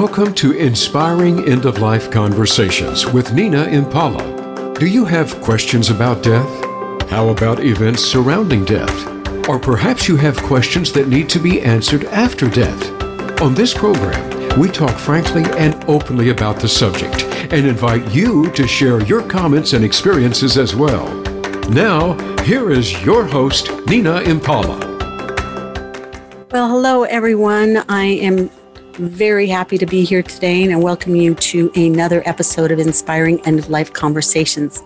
Welcome to Inspiring End-of-Life Conversations with Nina Impala. Do you have questions about death? How about events surrounding death? Or perhaps you have questions that need to be answered after death. On this program, we talk frankly and openly about the subject and invite you to share your comments and experiences as well. Now, here is your host, Nina Impala. Well, hello, everyone. I am very happy to be here today and I welcome you to another episode of Inspiring End-of-Life Conversations.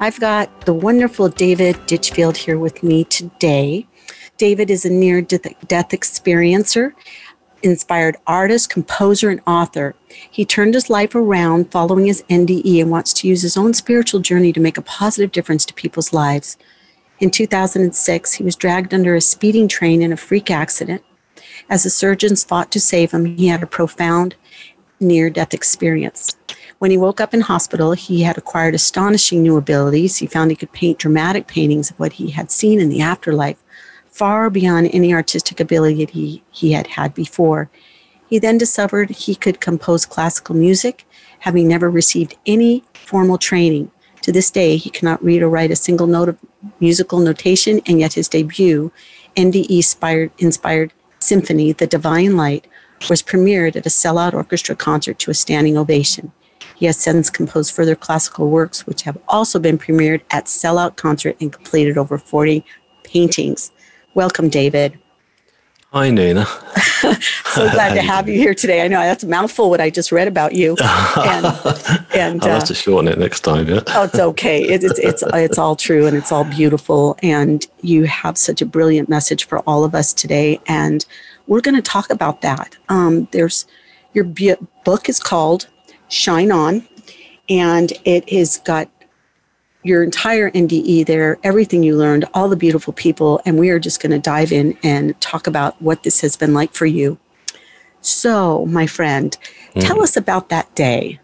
I've got the wonderful David Ditchfield here with me today. David is a near-death experiencer, inspired artist, composer, and author. He turned his life around following his NDE and wants to use his own spiritual journey to make a positive difference to people's lives. In 2006, he was dragged under a speeding train in a freak accident. As the surgeons fought to save him, he had a profound near-death experience. When he woke up in hospital, he had acquired astonishing new abilities. He found he could paint dramatic paintings of what he had seen in the afterlife, far beyond any artistic ability he had before. He then discovered he could compose classical music, having never received any formal training. To this day, he cannot read or write a single note of musical notation, and yet his debut, NDE-inspired symphony, The Divine Light, was premiered at a sellout orchestra concert to a standing ovation. He has since composed further classical works, which have also been premiered at sellout concert and completed over 40 paintings. Welcome, David. Hi, Nina. So glad to have you here today. I know that's a mouthful what I just read about you. And I'll have to shorten it next time. Yeah. Oh, it's okay. It's all true and it's all beautiful. And you have such a brilliant message for all of us today. And we're going to talk about that. Your book is called Shine On, and it has got your entire NDE there, everything you learned, all the beautiful people, and we are just going to dive in and talk about what this has been like for you. So, my friend, tell us about that day,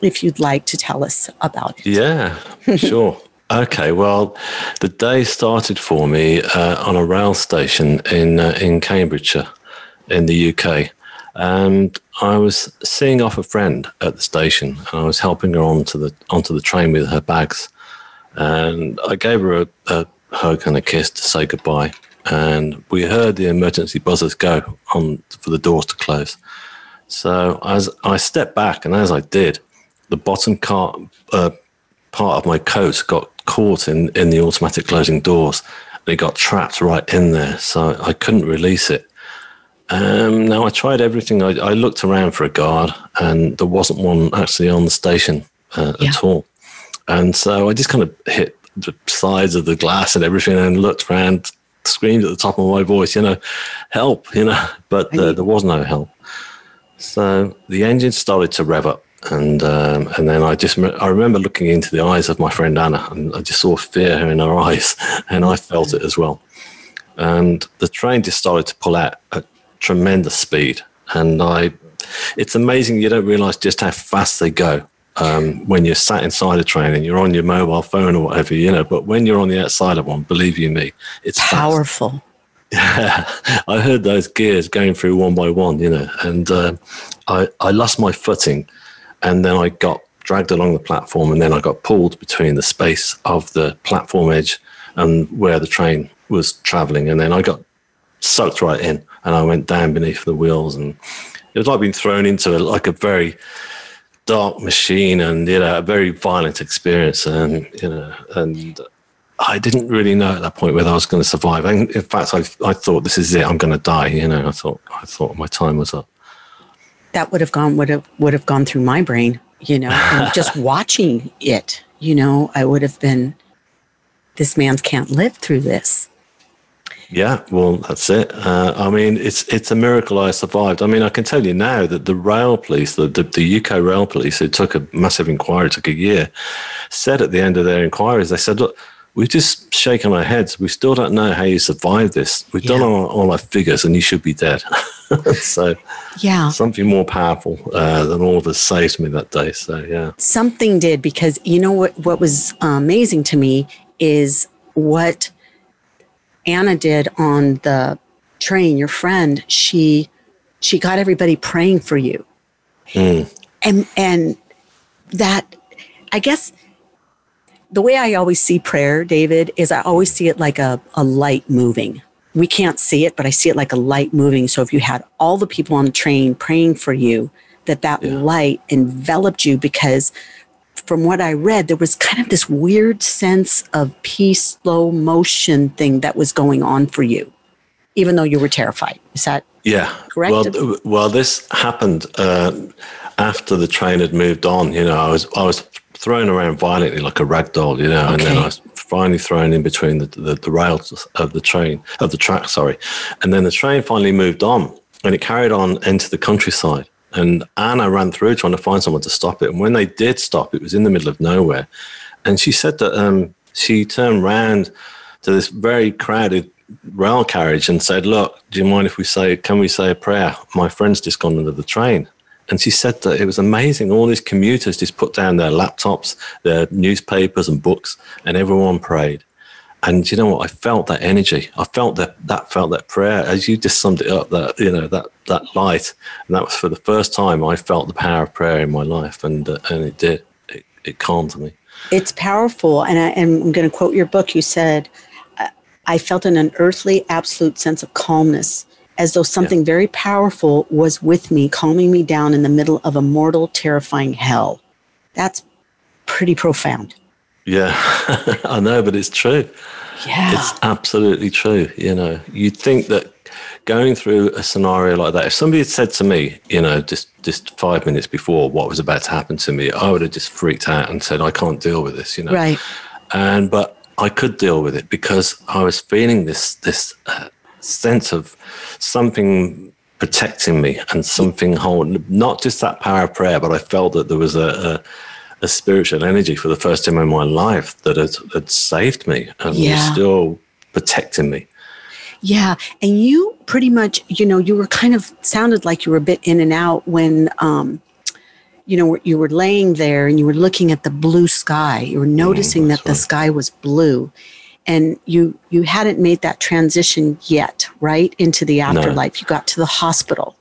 if you'd like to tell us about it. Yeah, sure. Okay, well, the day started for me on a rail station in Cambridgeshire in the UK. And I was seeing off a friend at the station, and I was helping her onto the train with her bags. And I gave her a hug and a kiss to say goodbye. And we heard the emergency buzzers go on for the doors to close. So as I stepped back, and as I did, the bottom part of my coat got caught in the automatic closing doors. And it got trapped right in there. So I couldn't release it. Now, I tried everything. I looked around for a guard, and there wasn't one actually on the station at all. And so I just kind of hit the sides of the glass and everything and looked around, screamed at the top of my voice, help, but there was no help. So the engine started to rev up. And then I remember looking into the eyes of my friend Anna, and I just saw fear in her eyes, and I felt it as well. And the train just started to pull out at tremendous speed. And it's amazing you don't realize just how fast they go. When you're sat inside a train and you're on your mobile phone or whatever, but when you're on the outside of one, believe you me, it's powerful. Yeah, I heard those gears going through one by one, and I lost my footing, and then I got dragged along the platform, and then I got pulled between the space of the platform edge and where the train was traveling, and then I got sucked right in, and I went down beneath the wheels, and it was like being thrown into a very dark machine, and a very violent experience, and and I didn't really know at that point whether I was going to survive. And in fact, I thought, this is it, I'm going to die. I thought my time was up. That would have gone through my brain, and just watching it, I would have been, this man can't live through this. Yeah, well, that's it. It's a miracle I survived. I can tell you now that the rail police, the UK rail police, who took a massive inquiry, took a year, said at the end of their inquiries, they said, look, we've just shaken our heads. We still don't know how you survived this. We've done all our figures, and you should be dead. So something more powerful than all of us saved me that day. So, yeah. Something did, because what was amazing to me is what Anna did on the train, your friend. She got everybody praying for you. And that, I guess, the way I always see prayer, David, is I always see it like a light moving. We can't see it, but I see it like a light moving. So if you had all the people on the train praying for you, that light enveloped you, because from what I read, there was kind of this weird sense of peace, slow motion thing that was going on for you, even though you were terrified. Is that correct? Well, this happened after the train had moved on. You know, I was thrown around violently like a rag doll, you know, and then I was finally thrown in between the rails of the track, and then the train finally moved on, and it carried on into the countryside. And Anna ran through trying to find someone to stop it. And when they did stop, it was in the middle of nowhere. And she said that she turned round to this very crowded rail carriage and said, "Look, do you mind if can we say a prayer? My friend's just gone under the train." And she said that it was amazing. All these commuters just put down their laptops, their newspapers and books, and everyone prayed. And you know what? I felt that energy. I felt that prayer, as you just summed it up, that, you know, that light. And that was for the first time I felt the power of prayer in my life. And it did. It calmed me. It's powerful. And I'm going to quote your book. You said, "I felt an unearthly, absolute sense of calmness, as though something very powerful was with me, calming me down in the middle of a mortal, terrifying hell." That's pretty profound. Yeah, I know, but it's true. Yeah. It's absolutely true. You know, you'd think that going through a scenario like that, if somebody had said to me, you know, just 5 minutes before what was about to happen to me, I would have just freaked out and said, "I can't deal with this," you know. Right. But I could deal with it because I was feeling this sense of something protecting me and something holding, not just that power of prayer, but I felt that there was a spiritual energy for the first time in my life that had saved me and was still protecting me. Yeah. And you pretty much, you know, you were kind of sounded like you were a bit in and out when, you know, you were laying there and you were looking at the blue sky. You were noticing that the sky was blue, and you hadn't made that transition yet, right? Into the afterlife. No. You got to the hospital.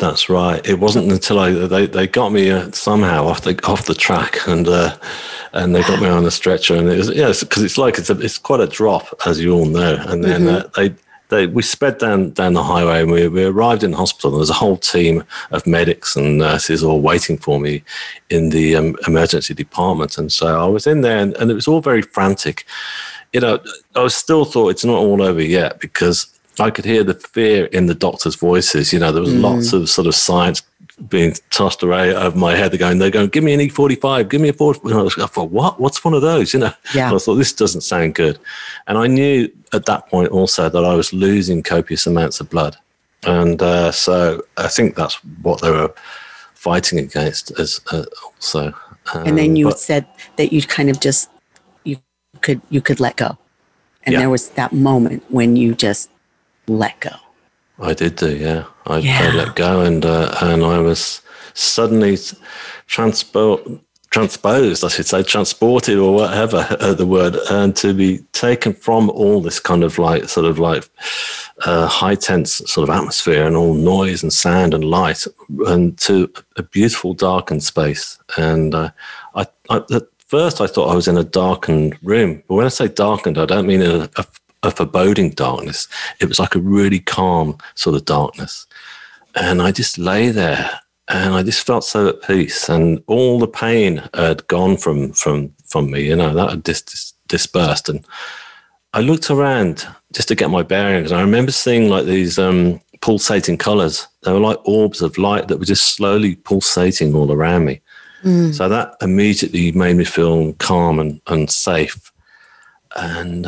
That's right. It wasn't until they got me somehow off the track, and they got me on a stretcher, and it was because it's quite a drop, as you all know. And then we sped down the highway, and we arrived in the hospital. And there was a whole team of medics and nurses all waiting for me in the emergency department. And so I was in there, and it was all very frantic. You know, I still thought it's not all over yet, because I could hear the fear in the doctors' voices. You know, there was lots of sort of science being tossed away over my head. They're going, "Give me an E45, give me a 45. I thought, what? What's one of those? You know, I thought, this doesn't sound good. And I knew at that point also that I was losing copious amounts of blood. And so I think that's what they were fighting against as also. And then you said that you kind of just, you could let go. And there was that moment when you just let go. I did do, yeah. I let go, and I was suddenly transported or whatever the word, and to be taken from all this kind of like sort of like high tense sort of atmosphere and all noise and sound and light, and to a beautiful darkened space. And at first I thought I was in a darkened room, but when I say darkened, I don't mean a foreboding darkness. It was like a really calm sort of darkness. And I just lay there, and I just felt so at peace, and all the pain had gone from me, you know, that had just dispersed. And I looked around just to get my bearings. I remember seeing like these pulsating colors. They were like orbs of light that were just slowly pulsating all around me. So that immediately made me feel calm and safe. And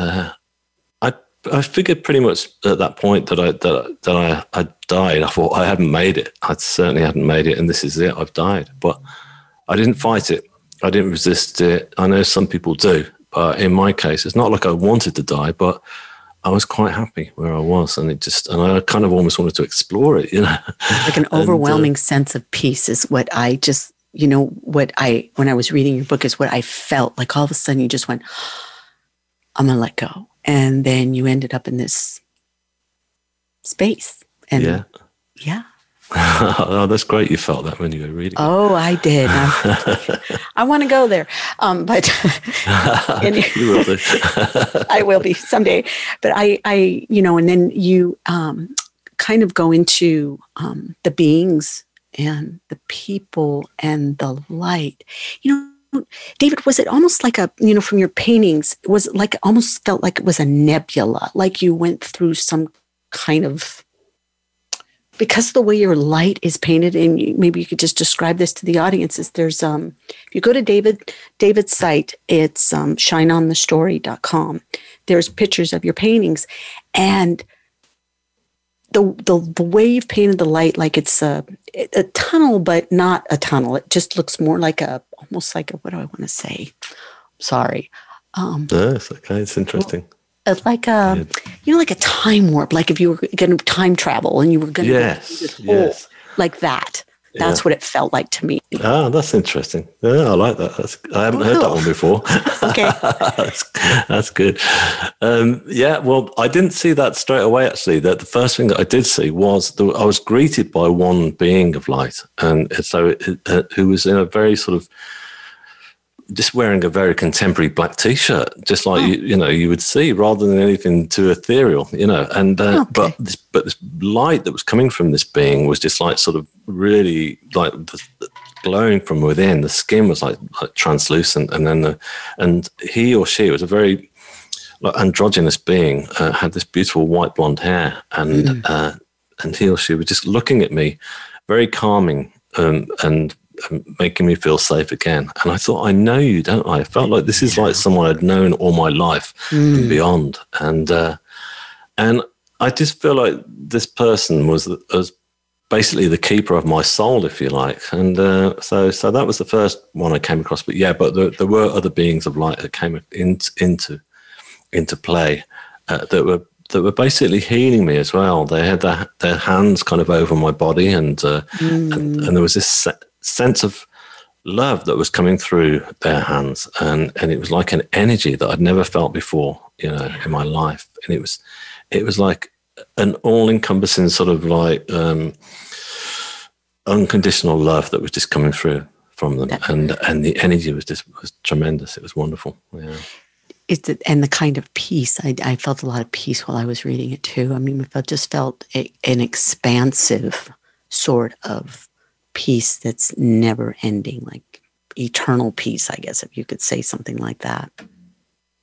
I figured pretty much at that point that I died. I thought, I hadn't made it. I certainly hadn't made it, and this is it. I've died. But I didn't fight it. I didn't resist it. I know some people do, but in my case, it's not like I wanted to die, but I was quite happy where I was, and I kind of almost wanted to explore it, you know. Like an overwhelming sense of peace is what I just, you know, when I was reading your book is what I felt. Like all of a sudden you just went, I'm going to let go. And then you ended up in this space. And yeah. Oh, that's great. You felt that when you were reading. Oh, I did. I want to go there. But you will be. I will be someday. But I, you know, and then you kind of go into the beings and the people and the light. You know, David, was it almost like a, you know, from your paintings, was it like, almost felt like it was a nebula, like you went through some kind of, because of the way your light is painted, and you, maybe you could just describe this to the audience, is there's, if you go to David's site, it's shineonthestory.com. There's pictures of your paintings, and the way you've painted the light, like it's a tunnel, but not a tunnel. It just looks more like a, almost like a, what do I want to say? Sorry. No, it's okay. It's interesting. Well, like a, you know, like a time warp, like if you were going to time travel and you were going to go through this hole, like that. That's what it felt like to me. Oh, that's interesting. Yeah, I like that. I haven't heard that one before. Okay. That's good. Yeah, well, I didn't see that straight away, actually. The first thing that I did see was I was greeted by one being of light, and so who was in a very sort of, just wearing a very contemporary black T-shirt, just like you would see, rather than anything too ethereal, you know. And but this light that was coming from this being was just like sort of really like glowing from within. The skin was like translucent, and then he or she was a very like androgynous being, had this beautiful white blonde hair, and he or she was just looking at me, very calming, and making me feel safe again. And I thought, I know you, don't I? I felt like this is like someone I'd known all my life and beyond. And I just feel like this person was basically the keeper of my soul, if you like. And so that was the first one I came across. But yeah, but there were other beings of light that came into play that were basically healing me as well. They had their hands kind of over my body, and there was this sense of love that was coming through their hands, and it was like an energy that I'd never felt before, you know, in my life. And it was like an all-encompassing sort of like unconditional love that was just coming through from them. And the energy was tremendous. It was wonderful. Yeah. And the kind of peace, I felt a lot of peace while I was reading it too. I mean, I just felt an expansive sort of peace that's never ending, like eternal peace, I guess, if you could say something like that.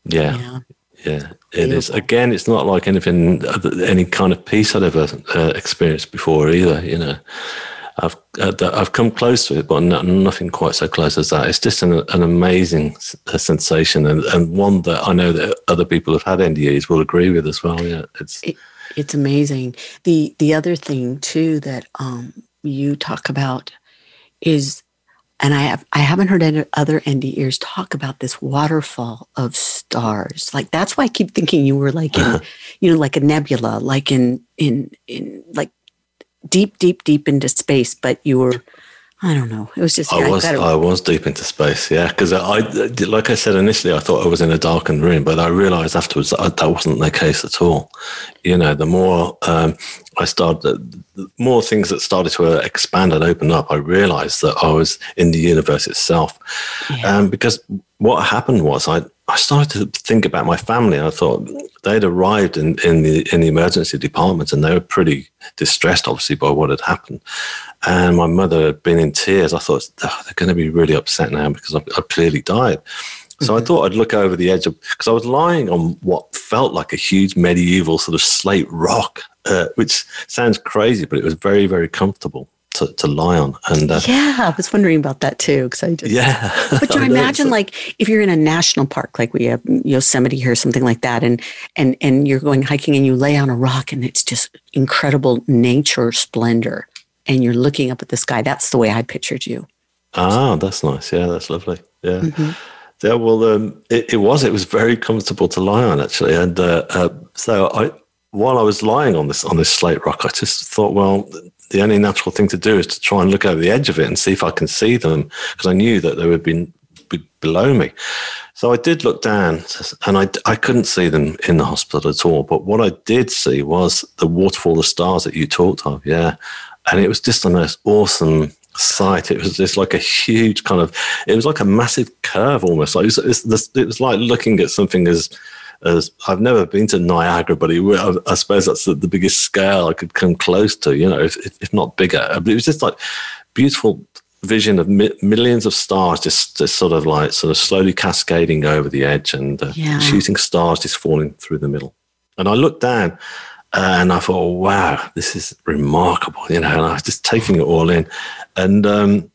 Yeah, it is. Again, it's not like anything, any kind of peace I'd ever experienced before either, you know. I've come close to it, but nothing quite so close as that. It's just an amazing sensation, and one that I know that other people who've had NDEs will agree with as well. Yeah, it's amazing. The other thing too that you talk about is, and I haven't heard any other NDEers talk about this waterfall of stars. Like, that's why I keep thinking you were like in, you know, like a nebula, like in like deep into space, but you were, I don't know. It was just, I was deep into space. Yeah. Cause like I said, initially I thought I was in a darkened room, but I realized afterwards that wasn't the case at all. You know, the more, the more things that started to expand and open up, I realized that I was in the universe itself. Yeah. Because what happened was I started to think about my family, and I thought they'd arrived in the emergency department, and they were pretty distressed, obviously, by what had happened. And my mother had been in tears. I thought, they're going to be really upset now because I've clearly died. So I thought I'd look over the edge of, because I was lying on what felt like a huge medieval sort of slate rock, which sounds crazy, but it was very, very comfortable to lie on. And yeah, I was wondering about that too. Because but you imagine, like, if you're in a national park, like we have Yosemite here, or something like that, and you're going hiking and you lay on a rock and it's just incredible nature splendor, and you're looking up at the sky. That's the way I pictured you. Ah, that's nice. Yeah, that's lovely. Yeah. Mm-hmm. Yeah, well, it was very comfortable to lie on, actually. And while I was lying on this slate rock, I just thought, well, the only natural thing to do is to try and look over the edge of it and see if I can see them, because I knew that they would be below me. So I did look down, and I couldn't see them in the hospital at all. But what I did see was the waterfall of stars that you talked of, yeah. And it was just the most awesome sight. It was just like a huge kind of, it was like a massive curve almost. Like it was like looking at something as I've never been to Niagara, but I suppose that's the biggest scale I could come close to, you know, if not bigger. But it was just like beautiful vision of millions of stars just sort of slowly cascading over the edge and shooting stars just falling through the middle. And I looked down and I thought, wow, this is remarkable, you know, and I was just taking it all in. And and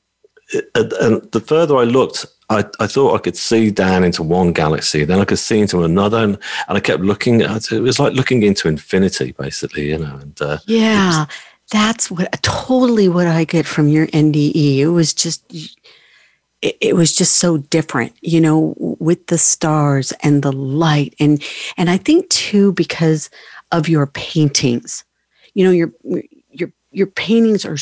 the further I looked, I thought I could see down into one galaxy, then I could see into another, and I kept looking. It was like looking into infinity, basically, you know. And that's totally what I get from your NDE. It was just so different, you know, with the stars and the light, and I think too because of your paintings, you know, your paintings are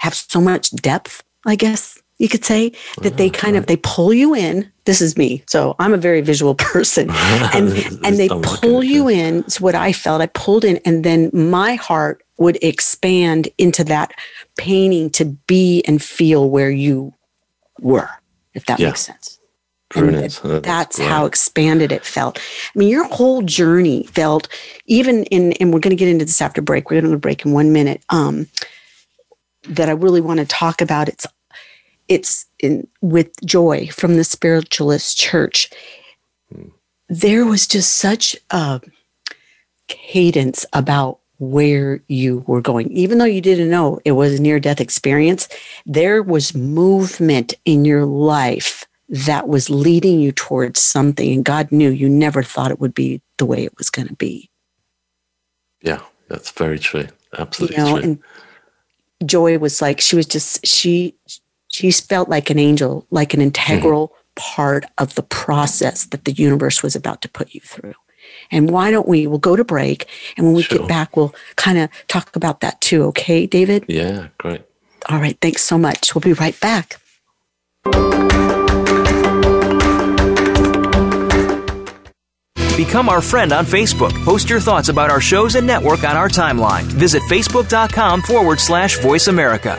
have so much depth, I guess. You could say that they they pull you in. This is me. So I'm a very visual person. And they pull you in. It's what I felt. I pulled in. And then my heart would expand into that painting to be and feel where you were, if that makes sense. Brilliant. That's how expanded it felt. I mean, your whole journey felt, even in, and we're going to get into this after break. We're going to break in 1 minute, that I really want to talk about. It's in with Joy from the Spiritualist Church. There was just such a cadence about where you were going. Even though you didn't know it was a near-death experience, there was movement in your life that was leading you towards something. And God knew you never thought it would be the way it was going to be. Yeah, that's very true. Absolutely, you know, true. And Joy was like, she felt like an angel, like an integral part of the process that the universe was about to put you through. And why don't we'll go to break. And when we get back, we'll kind of talk about that too. Okay, David? Yeah, great. All right. Thanks so much. We'll be right back. Become our friend on Facebook. Post your thoughts about our shows and network on our timeline. Visit facebook.com/Voice America.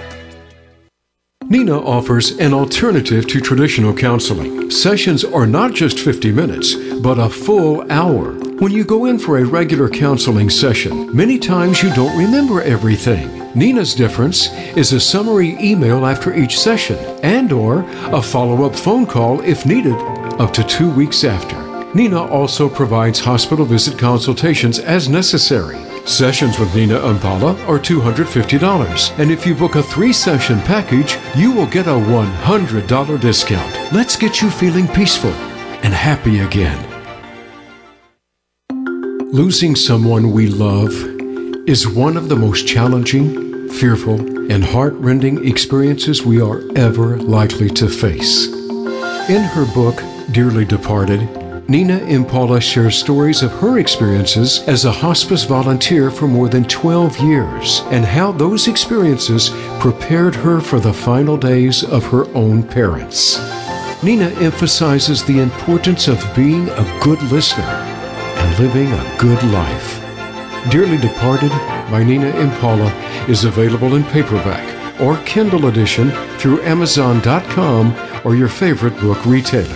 Nina offers an alternative to traditional counseling. Sessions are not just 50 minutes, but a full hour. When you go in for a regular counseling session, many times you don't remember everything. Nina's difference is a summary email after each session and/or a follow-up phone call if needed up to 2 weeks after. Nina also provides hospital visit consultations as necessary. Sessions with Nina Impala are $250, and if you book a 3-session package, you will get a $100 discount. Let's get you feeling peaceful and happy again. Losing someone we love is one of the most challenging, fearful, and heart-rending experiences we are ever likely to face. In her book, Dearly Departed, Nina Impala shares stories of her experiences as a hospice volunteer for more than 12 years and how those experiences prepared her for the final days of her own parents. Nina emphasizes the importance of being a good listener and living a good life. Dearly Departed by Nina Impala is available in paperback or Kindle edition through Amazon.com or your favorite book retailer.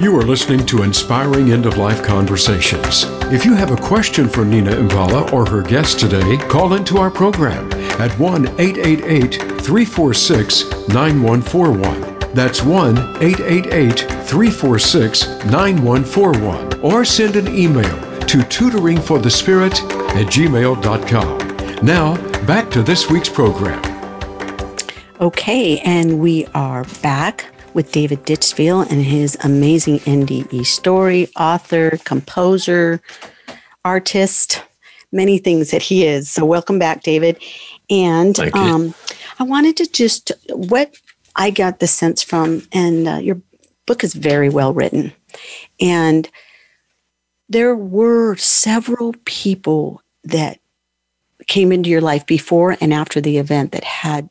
You are listening to Inspiring End-of-Life Conversations. If you have a question for Nina Impala or her guest today, call into our program at 1-888-346-9141. That's 1-888-346-9141. Or send an email to tutoringforthespirit@gmail.com. Now, back to this week's program. Okay, and we are back with David Ditchfield and his amazing NDE story, author, composer, artist, many things that he is. So welcome back, David. And thank you. I wanted to just, what I got the sense from, and your book is very well written. And there were several people that came into your life before and after the event that had,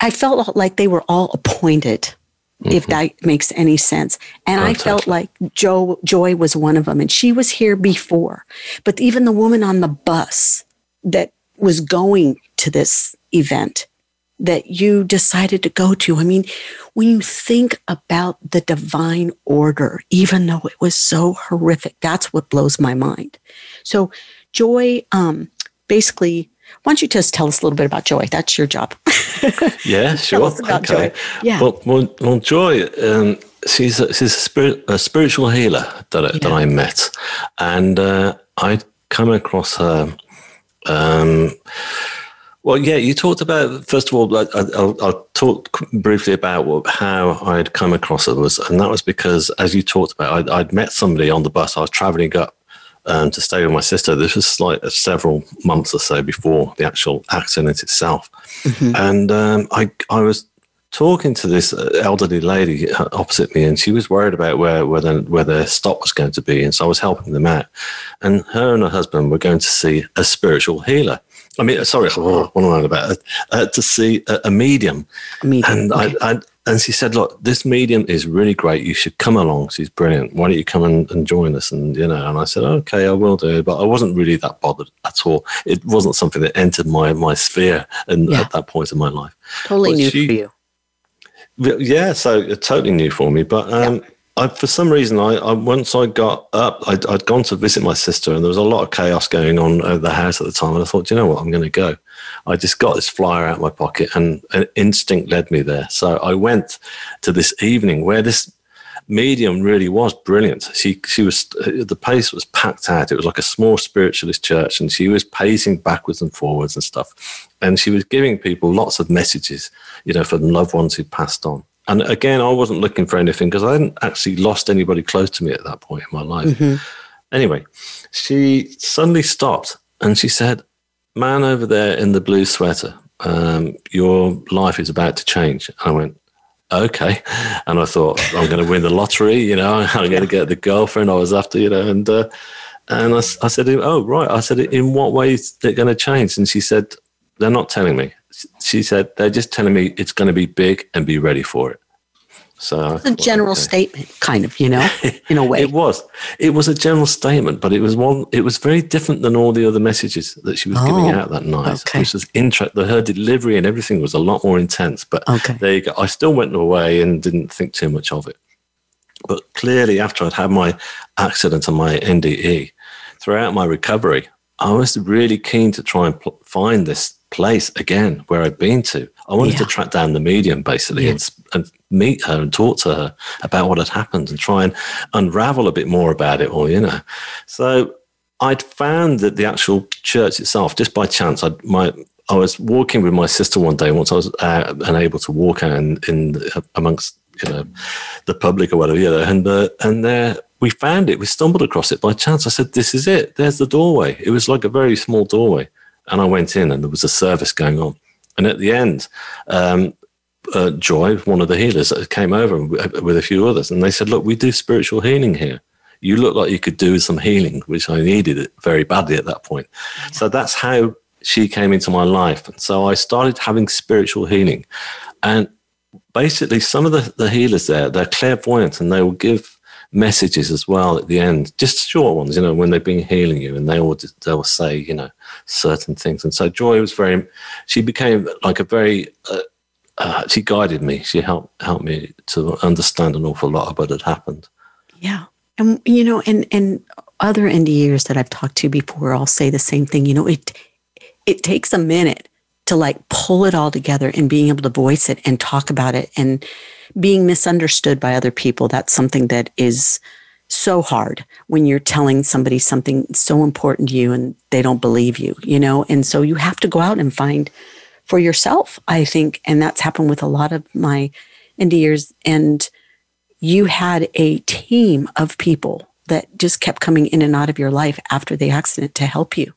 I felt like they were all appointed, mm-hmm. if that makes any sense. And I felt like Joy was one of them, and she was here before. But even the woman on the bus that was going to this event that you decided to go to. I mean, when you think about the divine order, even though it was so horrific, that's what blows my mind. So Joy, basically, why don't you just tell us a little bit about Joy? That's your job. Yeah, sure. Tell us about Joy. Yeah. Well, Joy, she's a spiritual healer that I met. And I'd come across her. Well, yeah, you talked about, first of all, I'll talk briefly about how I'd come across it. And that was because, as you talked about, I'd met somebody on the bus. I was traveling up to stay with my sister. This was like several months or so before the actual accident itself. Mm-hmm. And I was talking to this elderly lady opposite me, and she was worried about where their stop was going to be. And so I was helping them out. And her and her husband were going to see a spiritual healer. I mean, sorry, what am I on about? To see a medium. And okay. And she said, look, this medium is really great. You should come along. She's brilliant. Why don't you come and join us? And, you know, and I said, okay, I will do. But I wasn't really that bothered at all. It wasn't something that entered my sphere at that point in my life. Totally new for you. Yeah, so totally new for me. But for some reason, once I got up, I'd gone to visit my sister, and there was a lot of chaos going on at the house at the time. And I thought, you know what, I'm going to go. I just got this flyer out of my pocket, and an instinct led me there. So I went to this evening where this medium really was brilliant. She was, the place was packed out. It was like a small spiritualist church, and she was pacing backwards and forwards and stuff. And she was giving people lots of messages, you know, for loved ones who passed on. And again, I wasn't looking for anything because I hadn't actually lost anybody close to me at that point in my life. Mm-hmm. Anyway, she suddenly stopped and she said, man over there in the blue sweater, your life is about to change. And I went, okay. And I thought, I'm going to win the lottery, you know, I'm going to get the girlfriend I was after, you know. And I said, oh, right. I said, in what way is it going to change? And she said, they're not telling me. She said, they're just telling me it's going to be big and be ready for it. So it's a general statement, kind of, you know, in a way. It was a general statement, but it was very different than all the other messages that she was giving out that night. Okay. Which was interesting. Her delivery and everything was a lot more intense, but there you go. I still went away and didn't think too much of it. But clearly after I'd had my accident and my NDE, throughout my recovery, I was really keen to try and find this place again where I'd been to. I wanted to track down the medium basically and meet her and talk to her about what had happened and try and unravel a bit more about it all, you know. So I'd found that the actual church itself, just by chance, I was walking with my sister one day once I was and able to walk out in amongst, you know, the public or whatever, you know, and there we found it. We stumbled across it by chance. I said, this is it. There's the doorway. It was like a very small doorway. And I went in and there was a service going on. And at the end, Joy, one of the healers, came over with a few others. And they said, look, we do spiritual healing here. You look like you could do some healing, which I needed it very badly at that point. Mm-hmm. So that's how she came into my life. And so I started having spiritual healing. And basically some of the healers there, they're clairvoyant and they will give messages as well at the end, just short ones, you know, when they've been healing you, and they will say, you know, certain things. And so Joy was she became like a very, she guided me. She helped me to understand an awful lot of what had happened. Yeah. And, you know, and other NDEers that I've talked to before all say the same thing, you know, it takes a minute to like pull it all together and being able to voice it and talk about it and being misunderstood by other people. That's something that is so hard when you're telling somebody something so important to you and they don't believe you, you know? And so you have to go out and find for yourself, I think. And that's happened with a lot of my NDEers. And you had a team of people that just kept coming in and out of your life after the accident to help you. It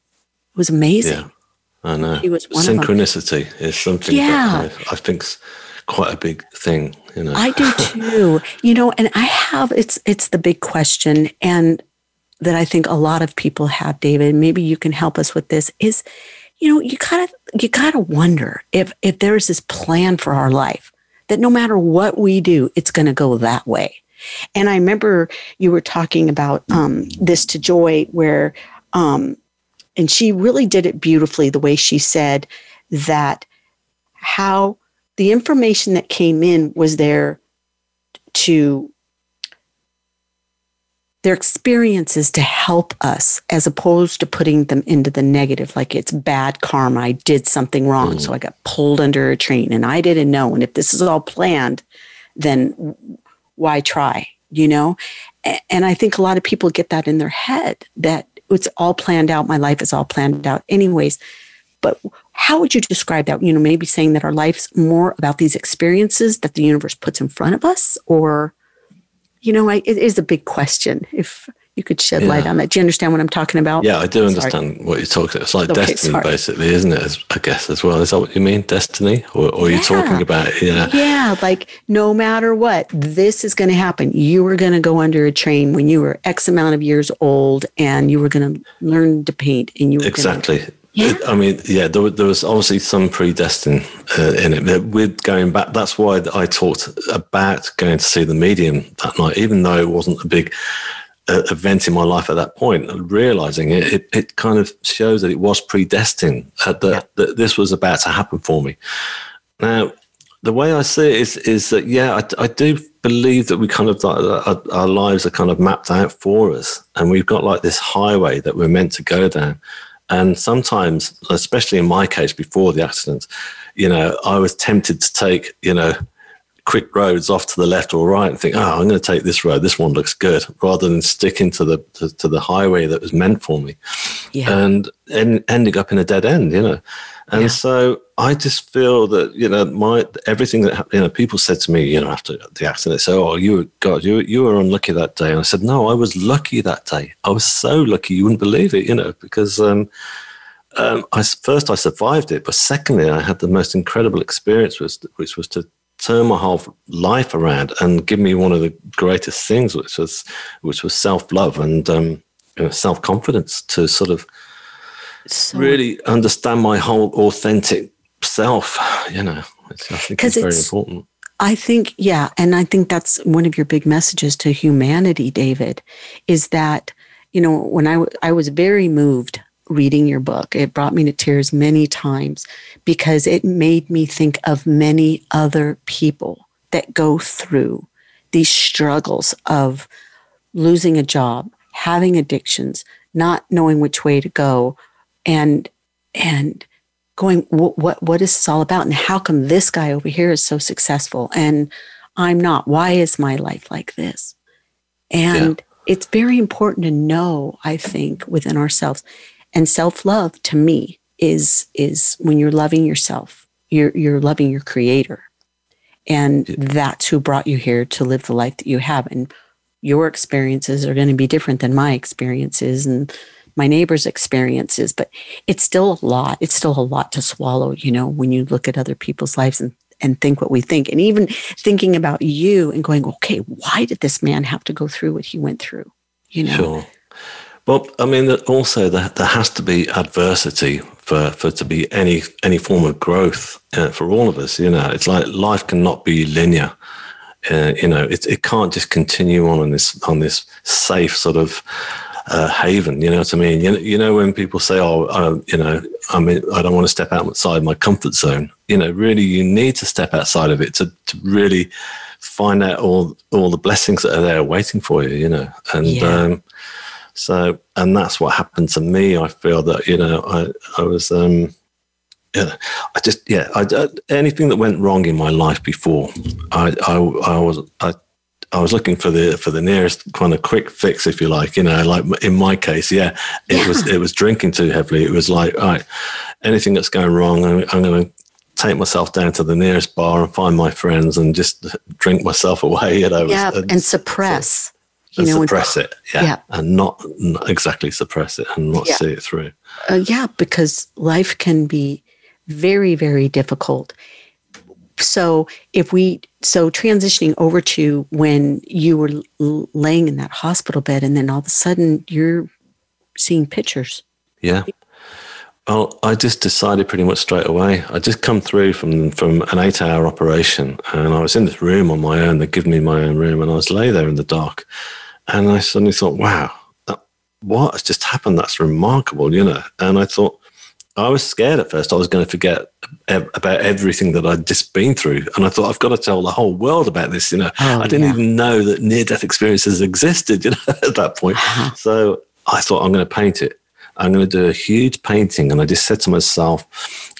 was amazing. Yeah, I know. He was one Synchronicity of them. Is something that I think's quite a big thing. You know, I do too. You know, and I have it's the big question, and that I think a lot of people have, David. Maybe you can help us with this. Is, you know, you gotta wonder if there's this plan for our life that no matter what we do, it's going to go that way. And I remember you were talking about this to Joy, where, and she really did it beautifully, the way she said that how the information that came in was there to their experiences to help us, as opposed to putting them into the negative, like it's bad karma, I did something wrong, so I got pulled under a train and I didn't know. And if this is all planned, then why try, you know? And I think a lot of people get that in their head, that it's all planned out, my life is all planned out anyways. But how would you describe that? You know, maybe saying that our life's more about these experiences that the universe puts in front of us, or... You know, it is a big question. If you could shed light on that. Do you understand what I'm talking about? Yeah, I do understand what you're talking about. It's like destiny, basically, isn't it? I guess as well. Is that what you mean, destiny? Or you're talking about it? Yeah. Yeah, like no matter what, this is going to happen. You were going to go under a train when you were X amount of years old, and you were going to learn to paint. And you were I mean, yeah, there was obviously some predestined in it. With going back, that's why I talked about going to see the medium that night, even though it wasn't a big event in my life at that point. Realizing it kind of shows that it was predestined, that this was about to happen for me. Now, the way I see it is that, I do believe that we kind of, our lives are kind of mapped out for us, and we've got like this highway that we're meant to go down. And sometimes, especially in my case before the accident, you know, I was tempted to take, you know, quick roads off to the left or right and think, I'm going to take this road. This one looks good, rather than sticking to the highway that was meant for me, and ending up in a dead end, you know. And so I just feel that, you know, everything that, you know, people said to me, you know, after the accident, they said, you were unlucky that day. And I said, no, I was lucky that day. I was so lucky you wouldn't believe it, you know, because first I survived it, but secondly, I had the most incredible experience, which was to turn my whole life around and give me one of the greatest things, which was self-love and self-confidence, to sort of really understand my whole authentic self, you know, which I think is very important. I think, and I think that's one of your big messages to humanity, David, is that, you know, when I was very moved reading your book. It brought me to tears many times because it made me think of many other people that go through these struggles of losing a job, having addictions, not knowing which way to go, and going, what is this all about? And how come this guy over here is so successful and I'm not? Why is my life like this? And it's very important to know, I think, within ourselves. And self-love, to me, is when you're loving yourself, you're loving your creator. And that's who brought you here to live the life that you have. And your experiences are going to be different than my experiences and my neighbor's experiences. But it's still a lot. It's still a lot to swallow, you know, when you look at other people's lives and think what we think. And even thinking about you and going, okay, why did this man have to go through what he went through? You know? Sure. Well, I mean, also there has to be adversity for to be any form of growth for all of us. You know, it's like life cannot be linear. You know, it can't just continue on in this safe sort of haven. You know what I mean? You know when people say, I don't want to step outside my comfort zone. You know, really, you need to step outside of it to really find out all the blessings that are there waiting for you. You know, and. So, and that's what happened to me. I feel that, you know, I was, anything that went wrong in my life before, I was looking for the nearest kind of quick fix, if you like, you know, like in my case, it was drinking too heavily. It was like, all right, anything that's going wrong, I'm going to take myself down to the nearest bar and find my friends and just drink myself away, you know. Yeah, and suppress. and suppress it, and not exactly suppress it and not see it through. Because life can be very, very difficult. So transitioning over to when you were laying in that hospital bed, and then all of a sudden you're seeing pictures. Yeah. Well, I just decided pretty much straight away. I just come through from an 8-hour operation, and I was in this room on my own. They'd given me my own room, and I was lay there in the dark, and I suddenly thought, wow, what has just happened? That's remarkable, And I thought, I was scared at first. I was going to forget about everything that I'd just been through. And I thought, I've got to tell the whole world about this, I didn't even know that near-death experiences existed, at that point. So I thought, I'm going to paint it. I'm going to do a huge painting. And I just said to myself,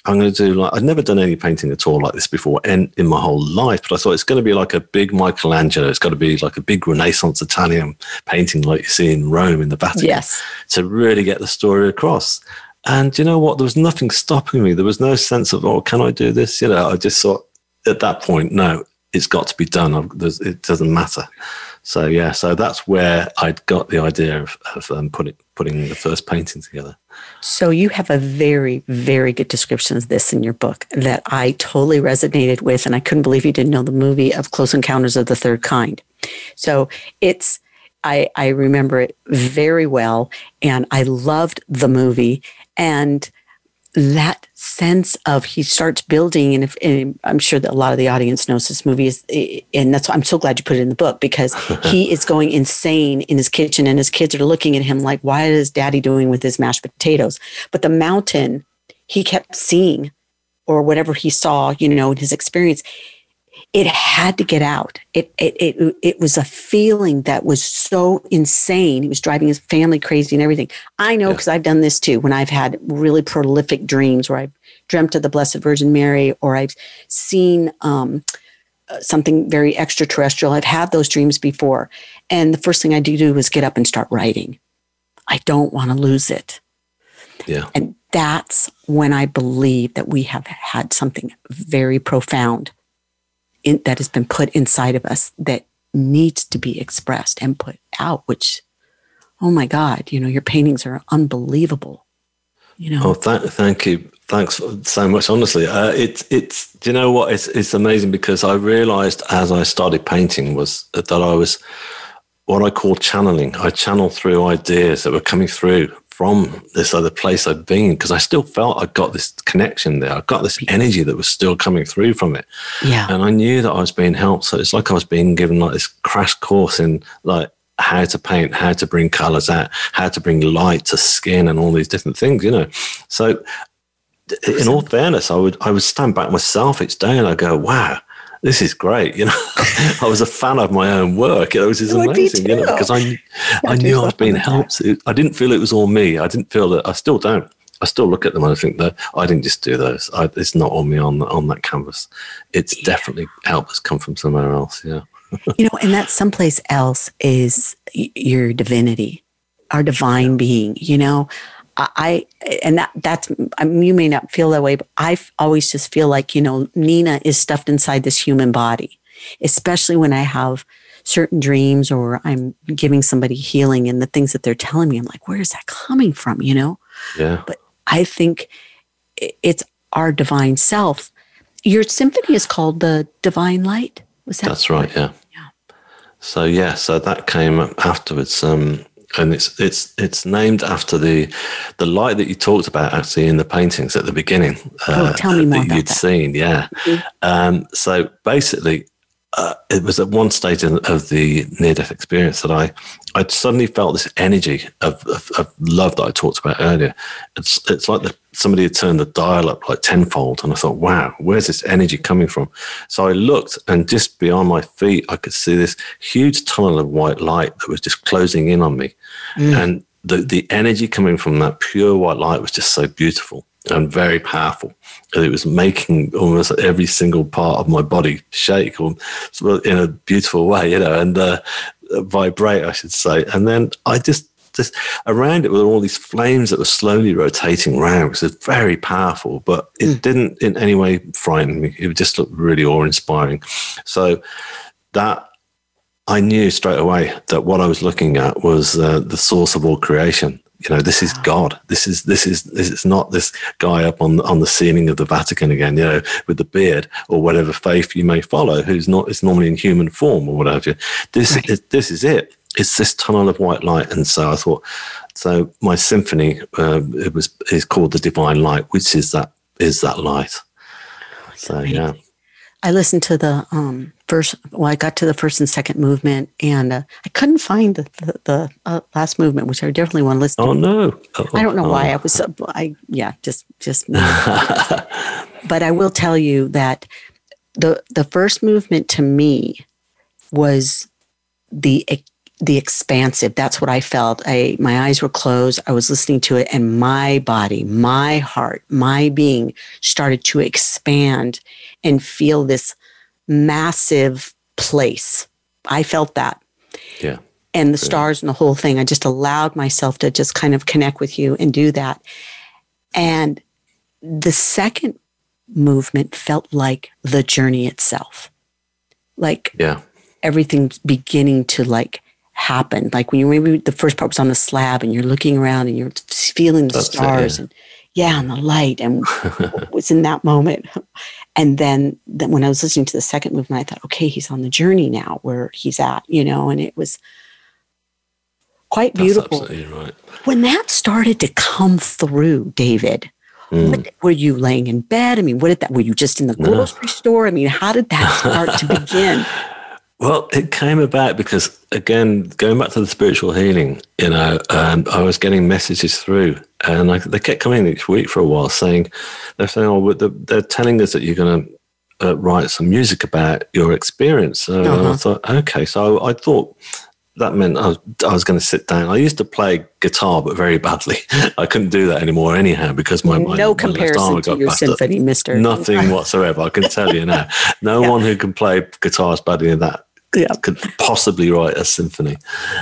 I'm going to do I'd never done any painting at all like this before in my whole life. But I thought, it's going to be like a big Michelangelo. It's got to be like a big Renaissance Italian painting like you see in Rome in the Vatican. Yes. To really get the story across. And you know what? There was nothing stopping me. There was no sense of, oh, can I do this? I just thought at that point, no, it's got to be done. It doesn't matter. So, so that's where I'd got the idea of putting the first painting together. So you have a very, very good description of this in your book that I totally resonated with, and I couldn't believe you didn't know the movie of Close Encounters of the Third Kind. So it's... I remember it very well, and I loved the movie, and that sense of he starts building, and I'm sure that a lot of the audience knows this movie, and that's why I'm so glad you put it in the book, because he is going insane in his kitchen, and his kids are looking at him like, why is daddy doing with his mashed potatoes? But the mountain he kept seeing, or whatever he saw, in his experience, it had to get out. It was a feeling that was so insane. It was driving his family crazy and everything. I know, because I've done this too, when I've had really prolific dreams where I've dreamt of the Blessed Virgin Mary, or I've seen something very extraterrestrial. I've had those dreams before. And the first thing I do is get up and start writing. I don't want to lose it. Yeah. And that's when I believe that we have had something very profound that has been put inside of us that needs to be expressed and put out, which, oh my God, your paintings are unbelievable. Oh, thank you. Thanks so much. Honestly, it's do you know what? It's amazing, because I realized as I started painting was that I was what I call channeling. I channeled through ideas that were coming through from this other place I'd been, because I still felt I got this connection there. I got this energy that was still coming through from it. Yeah. And I knew that I was being helped. So it's like I was being given like this crash course in like how to paint, how to bring colors out, how to bring light to skin and all these different things, So in all fairness, I would stand back myself each day and I go, wow, this is great. I was a fan of my own work. It was amazing, because I knew I was being helped. I didn't feel it was all me. I didn't feel that. I still don't. I still look at them and I think that I didn't just do those. It's not all me on that canvas. It's definitely help has come from somewhere else. Yeah. And that someplace else is your divinity, our divine being, you may not feel that way, but I always just feel like, Nina is stuffed inside this human body, especially when I have certain dreams or I'm giving somebody healing and the things that they're telling me, I'm like, where is that coming from? Yeah. But I think it's our divine self. Your symphony is called The Divine Light. Was that? That's right. Yeah. So that came afterwards. And it's named after the light that you talked about actually in the paintings at the beginning. Tell me more about that. You'd seen, yeah. Mm-hmm. So basically, it was at one stage of the near-death experience that I suddenly felt this energy of love that I talked about earlier. It's like somebody had turned the dial up like tenfold, and I thought, wow, where's this energy coming from? So I looked, and just beyond my feet, I could see this huge tunnel of white light that was just closing in on me. Mm. And the energy coming from that pure white light was just so beautiful and very powerful. And it was making almost every single part of my body shake in a beautiful way, and vibrate, I should say. And then I just around it were all these flames that were slowly rotating round, which was very powerful, but it didn't in any way frighten me. It just looked really awe-inspiring. So that I knew straight away that what I was looking at was the source of all creation. You know, this is God. This is not this guy up on the ceiling of the Vatican again, you know, with the beard or whatever faith you may follow, who's not, it's normally in human form or whatever. This is it. It's this tunnel of white light. And so I thought, so my symphony, is called The Divine Light, which is that light. So, yeah. I listened to the I got to the first and second movement, and I couldn't find the last movement, which I definitely want to listen to. Oh, no. I don't know why. I was, just. But I will tell you that the first movement to me was the expansive. That's what I felt. My eyes were closed. I was listening to it, and my body, my heart, my being started to expand and feel this massive place. I felt that. Yeah. And the stars and the whole thing. I just allowed myself to just kind of connect with you and do that. And the second movement felt like the journey itself. Like everything's beginning to like happen. Like when you maybe the first part was on the slab and you're looking around and you're feeling the stars and the light and what was in that moment. And then when I was listening to the second movement, I thought, okay, he's on the journey now where he's at, you know, and it was quite beautiful. That's absolutely right. When that started to come through, David, were you laying in bed? I mean, were you just in the grocery store? I mean, how did that start to begin? Well, it came about because, again, going back to the spiritual healing, you know, I was getting messages through, and they kept coming each week for a while saying, oh, they're telling us that you're going to write some music about your experience. So I thought, okay. So I thought that meant I was going to sit down. I used to play guitar, but very badly. I couldn't do that anymore anyhow because my left arm got busted. Mister. Nothing whatsoever. I can tell you now. No one who can play guitar as badly as that could possibly write a symphony.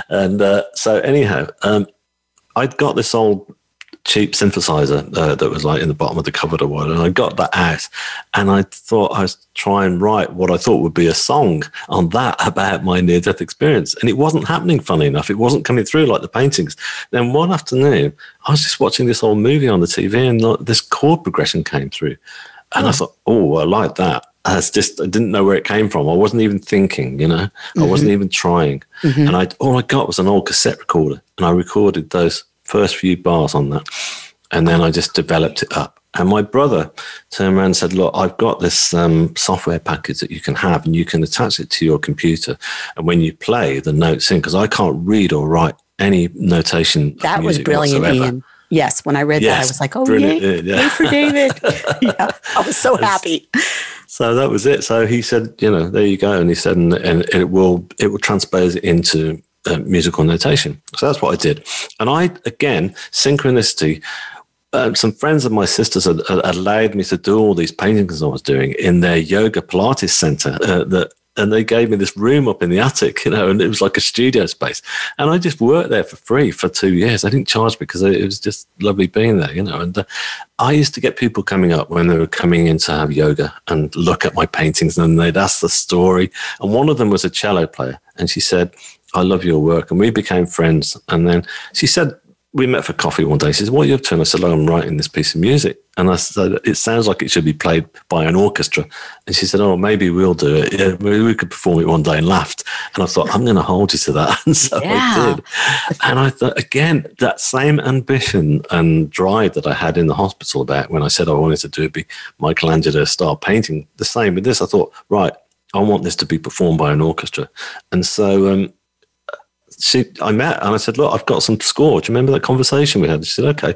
And so anyhow, I'd got this old cheap synthesizer that was like in the bottom of the cupboard or whatever, and I got that out, and I thought I'd try and write what I thought would be a song on that about my near-death experience, and it wasn't happening, funny enough. It wasn't coming through like the paintings. Then one afternoon, I was just watching this old movie on the TV, and this chord progression came through, and I thought, oh, I like that. I didn't know where it came from. I wasn't even thinking, you know. Mm-hmm. I wasn't even trying. Mm-hmm. And all I got was an old cassette recorder, and I recorded those first few bars on that, and then I just developed it up. And my brother turned around and said, look, I've got this software package that you can have, and you can attach it to your computer, and when you play the notes in, because I can't read or write any notation. That was brilliant, whatsoever. Ian. Yes, when I read that, I was like, oh, yay for David. I was so happy. So that was it. So he said, you know, there you go. And he said, and it will transpose it into musical notation. So that's what I did. And synchronicity, some friends of my sister's had allowed me to do all these paintings I was doing in their yoga Pilates center, and they gave me this room up in the attic, you know, and it was like a studio space. And I just worked there for free for 2 years. I didn't charge because it was just lovely being there, you know. And I used to get people coming up when they were coming in to have yoga and look at my paintings, and they'd ask the story. And one of them was a cello player, and she said, I love your work. And we became friends. And then she said, we met for coffee one day. She said, what are you up to? And I said, I'm writing this piece of music. And I said, it sounds like it should be played by an orchestra. And she said, oh, maybe we'll do it. Yeah, maybe we could perform it one day, and laughed. And I thought, I'm going to hold you to that. And so I did. And I thought, again, that same ambition and drive that I had in the hospital about when I said I wanted to do it, be Michelangelo style painting, the same with this. I thought, right, I want this to be performed by an orchestra. And so, I met, and I said, look, I've got some score. Do you remember that conversation we had? She said, okay,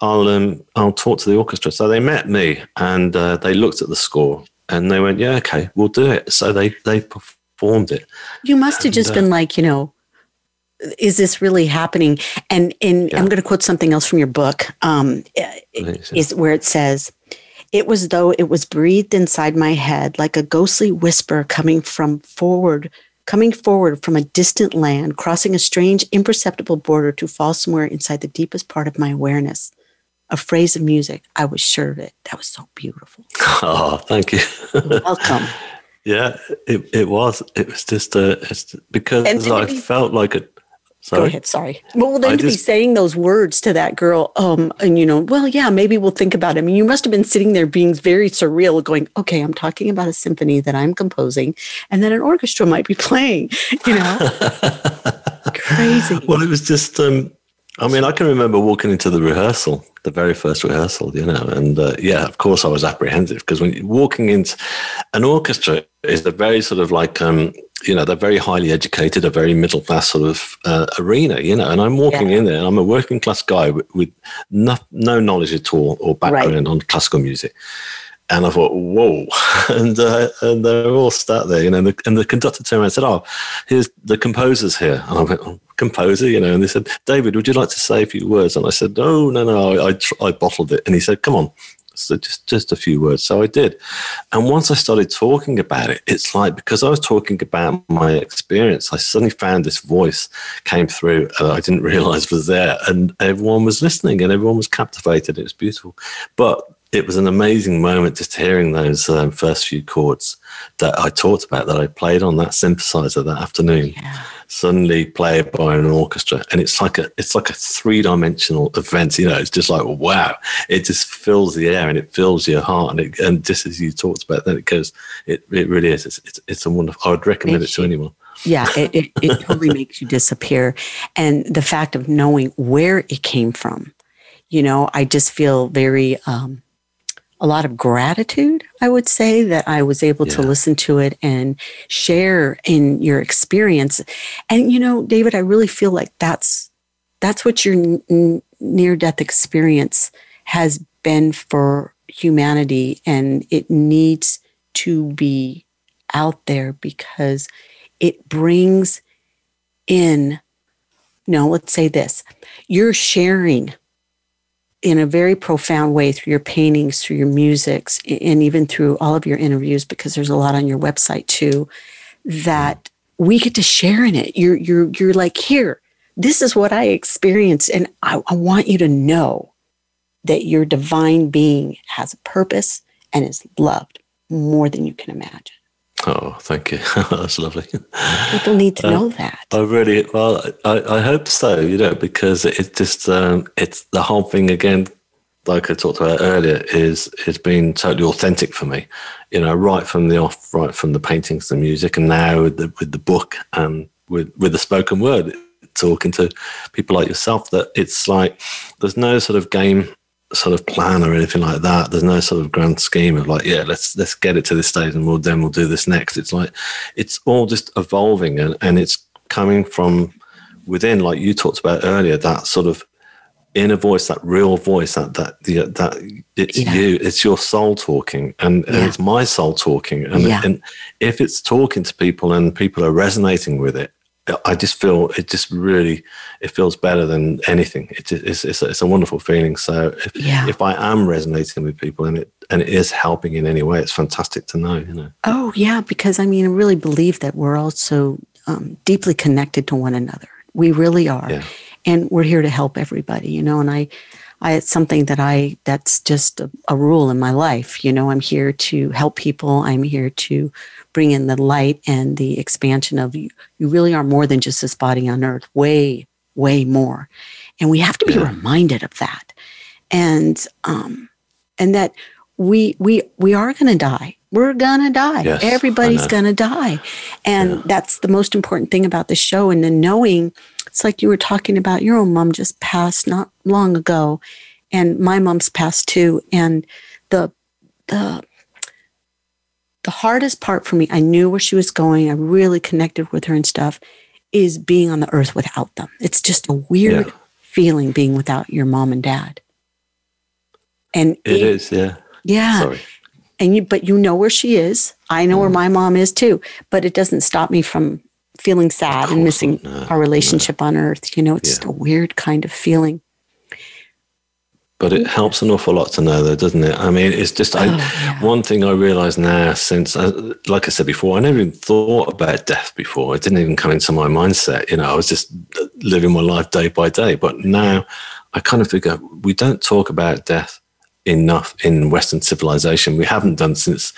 I'll talk to the orchestra. So they met me, and they looked at the score, and they went, yeah, okay, we'll do it. So they performed it. You must have just been like, you know, is this really happening? And I'm going to quote something else from your book, is where it says, it was though it was breathed inside my head like a ghostly whisper coming forward from a distant land, crossing a strange, imperceptible border to fall somewhere inside the deepest part of my awareness. A phrase of music, I was sure of it. That was so beautiful. Oh, thank you. Welcome. Yeah, it was just because I felt like it. Sorry. Go ahead, sorry. Well, then to be saying those words to that girl, and well, yeah, maybe we'll think about it. I mean, you must have been sitting there being very surreal, going, okay, I'm talking about a symphony that I'm composing, and then an orchestra might be playing, Crazy. Well, it was just, I mean, I can remember walking into the rehearsal, the very first rehearsal, and yeah, of course I was apprehensive, because when you're walking into an orchestra, is a very sort of like, they're very highly educated, a very middle-class sort of arena, and I'm walking in there and I'm a working-class guy with no knowledge at all or background on classical music. And I thought, whoa. And they're all sat there, and the conductor turned around and said, oh, here's the composer's here. And I went, oh, composer, and they said, David, would you like to say a few words? And I said, oh, no, I bottled it. And he said, come on. So just a few words. So I did. And once I started talking about it, it's like, because I was talking about my experience, I suddenly found this voice came through that I didn't realize was there. And everyone was listening and everyone was captivated. It was beautiful. But it was an amazing moment just hearing those first few chords that I talked about, that I played on that synthesizer that afternoon, suddenly played by an orchestra. And it's like a three-dimensional event. It's just like, wow, it just fills the air and it fills your heart. And just as you talked about, then it goes, it really is. It's a wonderful, I would recommend it to anyone. Yeah, it totally makes you disappear. And the fact of knowing where it came from, I just feel very, a lot of gratitude, I would say, that I was able to listen to it and share in your experience. And, David, I really feel like that's what your near-death experience has been for humanity. And it needs to be out there because it brings in, let's say this, you're sharing in a very profound way through your paintings, through your musics, and even through all of your interviews, because there's a lot on your website too, that we get to share in it. You're like, here, this is what I experienced. And I want you to know that your divine being has a purpose and is loved more than you can imagine. Oh, thank you. That's lovely. People need to know that. I hope so, because it just, it's the whole thing again, like I talked about earlier, it's been totally authentic for me, right from the paintings, the music, and now with the book and with the spoken word, talking to people like yourself, that it's like, there's no sort of game sort of plan or anything like that. There's no sort of grand scheme of like, yeah, let's get it to this stage and we'll do this next. It's like, it's all just evolving and it's coming from within, like you talked about earlier, that sort of inner voice, that real voice, that it's you, it's your soul talking and it's my soul talking. And if it's talking to people and people are resonating with it, I just feel it feels better than anything. It's a wonderful feeling. So if I am resonating with people and it is helping in any way, it's fantastic to know, Oh yeah. Because I mean, I really believe that we're all so deeply connected to one another. We really are. Yeah. And we're here to help everybody, and it's something that's just a rule in my life. I'm here to help people. I'm here to bring in the light and the expansion of you. You really are more than just this body on earth, way, way more. And we have to be reminded of that. And that we are going to die. We're going to die. Yes, everybody's going to die. And that's the most important thing about the show. And then knowing, it's like you were talking about, your own mom just passed not long ago, and my mom's passed too. And the hardest part for me, I knew where she was going. I really connected with her and stuff, is being on the earth without them. It's just a weird feeling being without your mom and dad. And it is. Yeah. Sorry. And but where she is. I know where my mom is too, but it doesn't stop me from feeling sad and missing our relationship on earth. It's just a weird kind of feeling. But it helps an awful lot to know, though, doesn't it? I mean, it's just one thing I realize now since, like I said before, I never even thought about death before. It didn't even come into my mindset. I was just living my life day by day. But now I kind of figure we don't talk about death enough in Western civilization. We haven't done since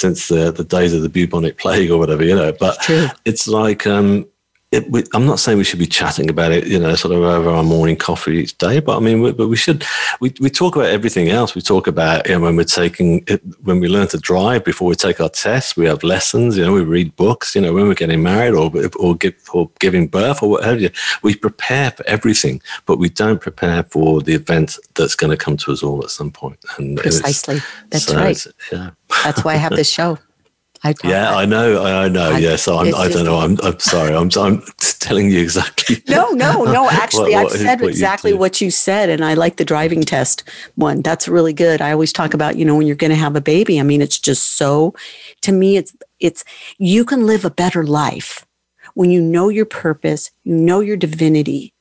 the days of the bubonic plague or whatever, you know. But it's like, I'm not saying we should be chatting about it, you know, sort of over our morning coffee each day. But I mean, we should. We talk about everything else. We talk about, you know, when we learn to drive before we take our tests. We have lessons, you know. We read books, you know. When we're getting married or giving birth or what have you, we prepare for everything, but we don't prepare for the event that's going to come to us all at some point. And precisely, that's so right. Yeah. That's why I have this show. I know. I'm sorry. I'm telling you exactly. No. Actually, I've said exactly what you said, and I like the driving test one. That's really good. I always talk about, you know, when you're going to have a baby. I mean, it's just so. To me, it's you can live a better life when you know your purpose, you know your divinity.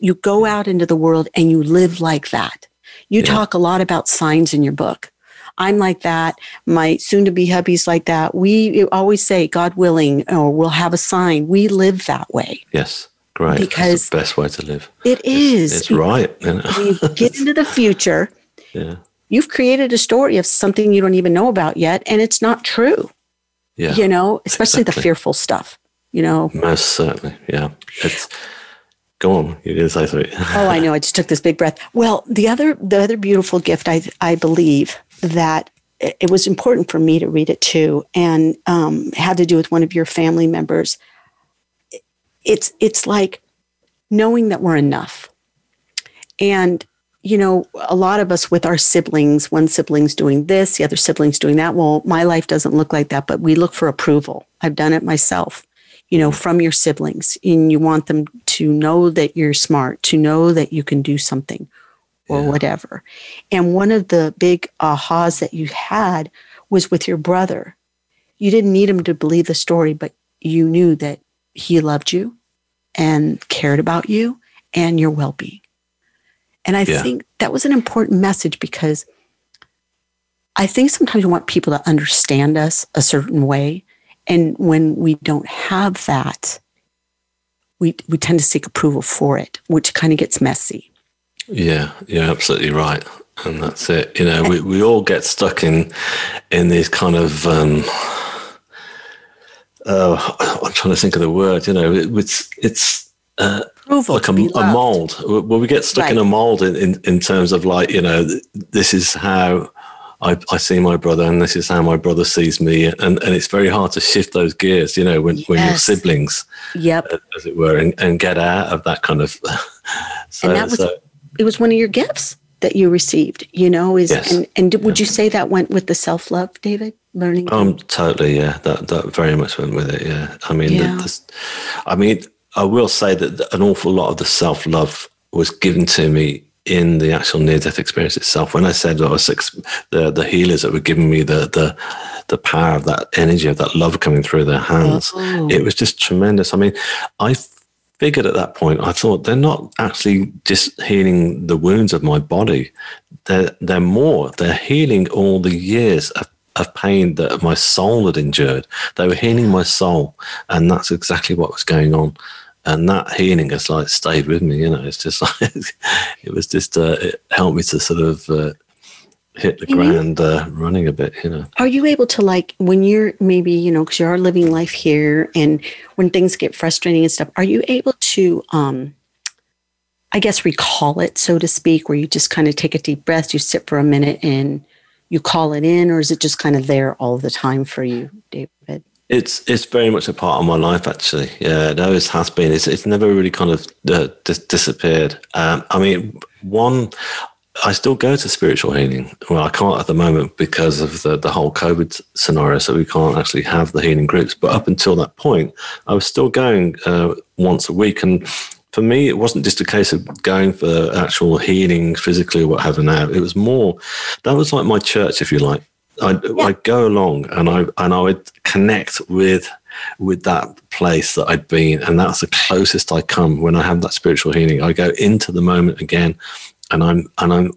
You go out into the world and you live like that. You talk a lot about signs in your book. I'm like that. My soon-to-be hubby's like that. We always say, God willing, or we'll have a sign. We live that way. Yes, great. Because that's the best way to live. It is. It's right. You know? We get into the future. Yeah. You've created a story of something you don't even know about yet, and it's not true. Yeah. You know, especially the fearful stuff, you know. Most certainly, yeah. Go on, you didn't say something. Oh, I know. I just took this big breath. Well, the other beautiful gift, I believe, that it was important for me to read it too, and had to do with one of your family members. It's like knowing that we're enough. And, you know, a lot of us with our siblings, one sibling's doing this, the other sibling's doing that. Well, my life doesn't look like that, but we look for approval. I've done it myself, you know, from your siblings, and you want them to know that you're smart, to know that you can do something or whatever. And one of the big ahas that you had was with your brother. You didn't need him to believe the story, but you knew that he loved you and cared about you and your well-being. And I think that was an important message, because I think sometimes we want people to understand us a certain way. And when we don't have that, we tend to seek approval for it, which kind of gets messy. Yeah, you're absolutely right. And that's it. You know, we all get stuck in these kind of, I'm trying to think of the word, you know, it's like a mold. Well, we get stuck in a mold in terms of, like, you know, this is how I see my brother, and this is how my brother sees me. And it's very hard to shift those gears, you know, when you're siblings, as it were, and get out of that kind of. It was one of your gifts that you received, you know, and would you say that went with the self-love, David, learning? Totally. Yeah. That very much went with it. Yeah. I mean, I will say that an awful lot of the self-love was given to me in the actual near-death experience itself. When I said I was six, the healers that were giving me the power of that energy, of that love coming through their hands, it was just tremendous. I mean, I figured at that point, I thought, they're not actually just healing the wounds of my body. They're more. They're healing all the years of pain that my soul had endured. They were healing my soul, and that's exactly what was going on. And that healing has, like, stayed with me. You know, it's just like it was just it helped me to sort of hit the ground running a bit. You know, are you able to, like, when you're maybe, you know, because you are living life here, and when things get frustrating and stuff, are you able to, I guess, recall it, so to speak, where you just kind of take a deep breath, you sit for a minute, and you call it in, or is it just kind of there all the time for you, David? It's very much a part of my life, actually. Yeah, it always has been. It's never really kind of disappeared. I mean, I still go to spiritual healing. Well, I can't at the moment because of the whole COVID scenario, so we can't actually have the healing groups. But up until that point, I was still going once a week. And for me, it wasn't just a case of going for actual healing physically or what have you now. It was more, that was like my church, if you like. I'd go along and I would connect with that place that I'd been, and that's the closest I come when I have that spiritual healing. I go into the moment again, and I'm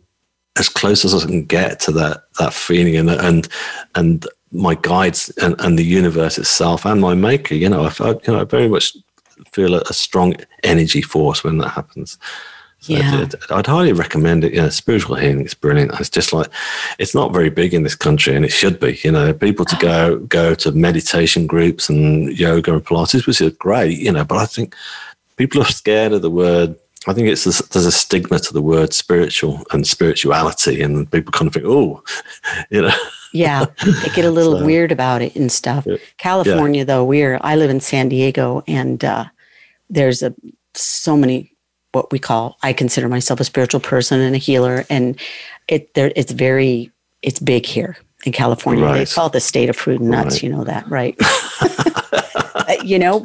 as close as I can get to that feeling and my guides and the universe itself and my maker. You know, I very much feel a strong energy force when that happens. Yeah. I'd highly recommend it. You know, spiritual healing is brilliant. It's just like, it's not very big in this country, and it should be. You know, people to go to meditation groups and yoga and Pilates, which is great. You know, but I think people are scared of the word. I think it's there's a stigma to the word spiritual and spirituality, and people kind of think, oh, you know. Yeah, they get a little weird about it and stuff. Yeah. California, though, I live in San Diego, and there's so many. What we call, I consider myself a spiritual person and a healer, and it's big here in California. Right. They call it the state of fruit and nuts. Right. You know that, right? You know,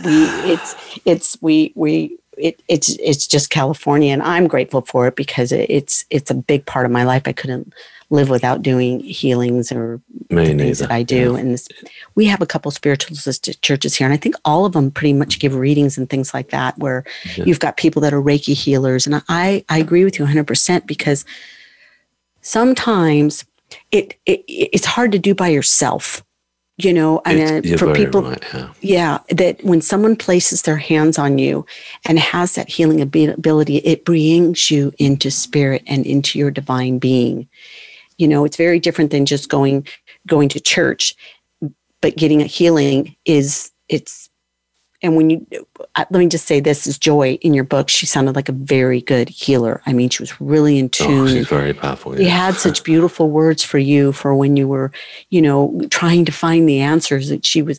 it's just California, and I'm grateful for it because it's a big part of my life. I couldn't live without doing healings or things that I do. Yeah. And we have a couple spiritualist churches here, and I think all of them pretty much give readings and things like that, where you've got people that are Reiki healers. And I agree with you 100% because sometimes it's hard to do by yourself, you know. And for people, that when someone places their hands on you and has that healing ability, it brings you into spirit and into your divine being. You know, it's very different than just going to church, but getting a healing and when you, let me just say this is Joy in your book. She sounded like a very good healer. I mean, she was really in tune. Oh, she's very powerful. Yeah. She had such beautiful words for you for when you were, you know, trying to find the answers. That she would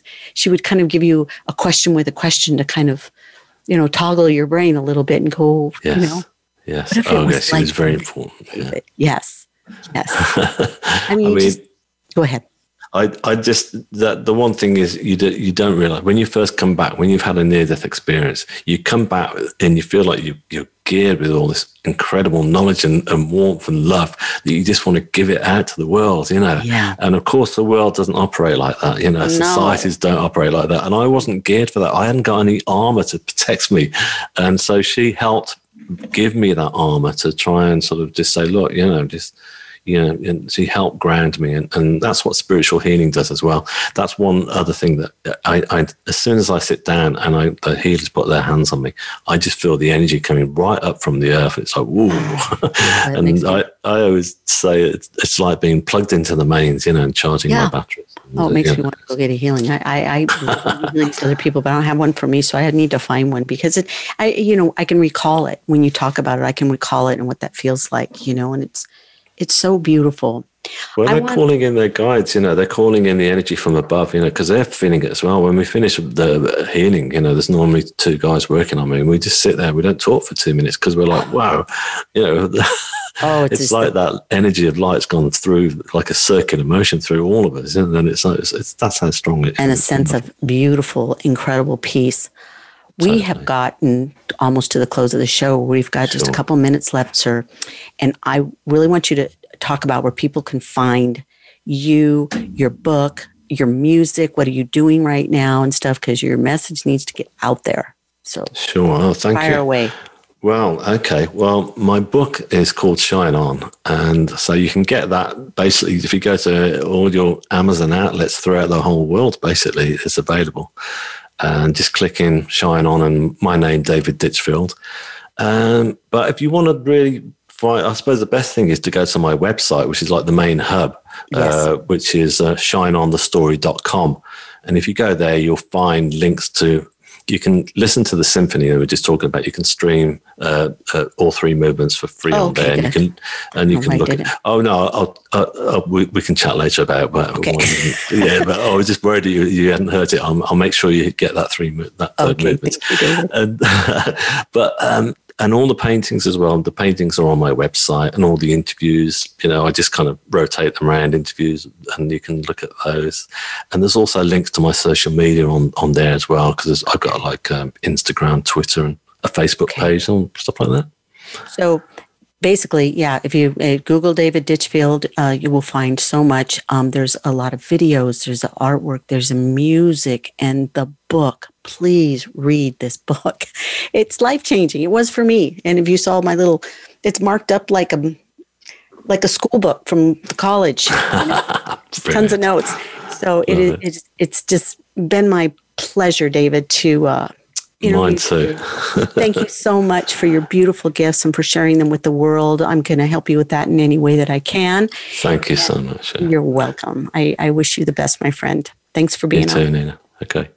kind of give you a question with a question to kind of, you know, toggle your brain a little bit and go, you know. Yes. Yes, she was very important. Yeah. Yes. Yes. I mean, go ahead. I just, that the one thing is you don't realize when you first come back, when you've had a near-death experience, you come back and you feel like you're geared with all this incredible knowledge and warmth and love that you just want to give it out to the world, you know. Yeah. And of course the world doesn't operate like that, you know. No. Societies don't operate like that. And I wasn't geared for that. I hadn't got any armor to protect me. And so she helped give me that armor to try and sort of just say, look, you know, just... You know, and she helped ground me, and that's what spiritual healing does as well. That's one other thing that I as soon as I sit down and the healers put their hands on me, I just feel the energy coming right up from the earth. It's like, whoa. And I always say it's like being plugged into the mains, you know, and charging my batteries. Oh, it makes me want to go get a healing. I healing to other people, but I don't have one for me, so I need to find one because I can recall it. When you talk about it, I can recall it and what that feels like, you know, and it's so beautiful. Well, they're calling in their guides, you know, they're calling in the energy from above, you know, because they're feeling it as well. When we finish the healing, you know, there's normally two guys working on me, and we just sit there. We don't talk for 2 minutes because we're like, wow, you know, it's like that energy of light's gone through like a circular motion through all of us. And then it's that's how strong it is. And a sense of beautiful, incredible peace. We have gotten almost to the close of the show. We've got just a couple minutes left, sir. And I really want you to talk about where people can find you, your book, your music. What are you doing right now and stuff? Because your message needs to get out there. So fire away. Well, okay. Well, my book is called Shine On. And so you can get that basically if you go to all your Amazon outlets throughout the whole world, basically, it's available. And just click in Shine On and my name, David Ditchfield. But if you want to really find, I suppose the best thing is to go to my website, which is like the main hub, which is shineonthestory.com. And if you go there, you'll find links to, you can listen to the symphony that we're just talking about. You can stream all three movements for free on there. Good. And you can look at, we can chat later about it. But I was just worried that you hadn't heard it. I'll make sure you get that third movement. And all the paintings as well. The paintings are on my website, and all the interviews, you know, I just kind of rotate them around interviews, and you can look at those. And there's also links to my social media on there as well, because I've got like Instagram, Twitter, and a Facebook page and stuff like that. So basically, if you Google David Ditchfield, you will find so much. There's a lot of videos, there's the artwork, there's the music, and the book. Please read this book. It's life-changing. It was for me. And if you saw my little, it's marked up like a school book from college. You know, tons of notes. So it's just been my pleasure, David, to Mine too. Thank you so much for your beautiful gifts and for sharing them with the world. I'm going to help you with that in any way that I can. Thank you so much. Yeah. You're welcome. I wish you the best, my friend. Thanks for being on. You too, Nina. Okay.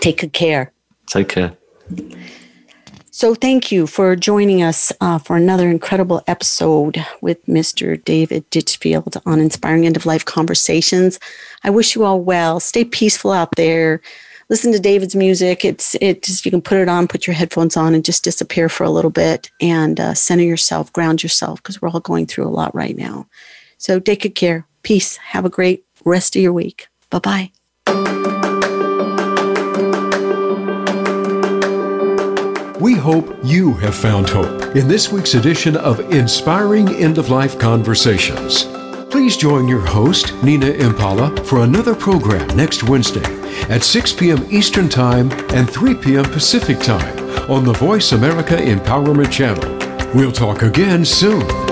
Take good care. Take care. So thank you for joining us for another incredible episode with Mr. David Ditchfield on Inspiring End-of-Life Conversations. I wish you all well. Stay peaceful out there. Listen to David's music. You can put it on, put your headphones on, and just disappear for a little bit and center yourself, ground yourself, because we're all going through a lot right now. So take good care. Peace. Have a great rest of your week. Bye-bye. We hope you have found hope in this week's edition of Inspiring End-of-Life Conversations. Please join your host, Nina Impala, for another program next Wednesday at 6 p.m. Eastern Time and 3 p.m. Pacific Time on the Voice America Empowerment Channel. We'll talk again soon.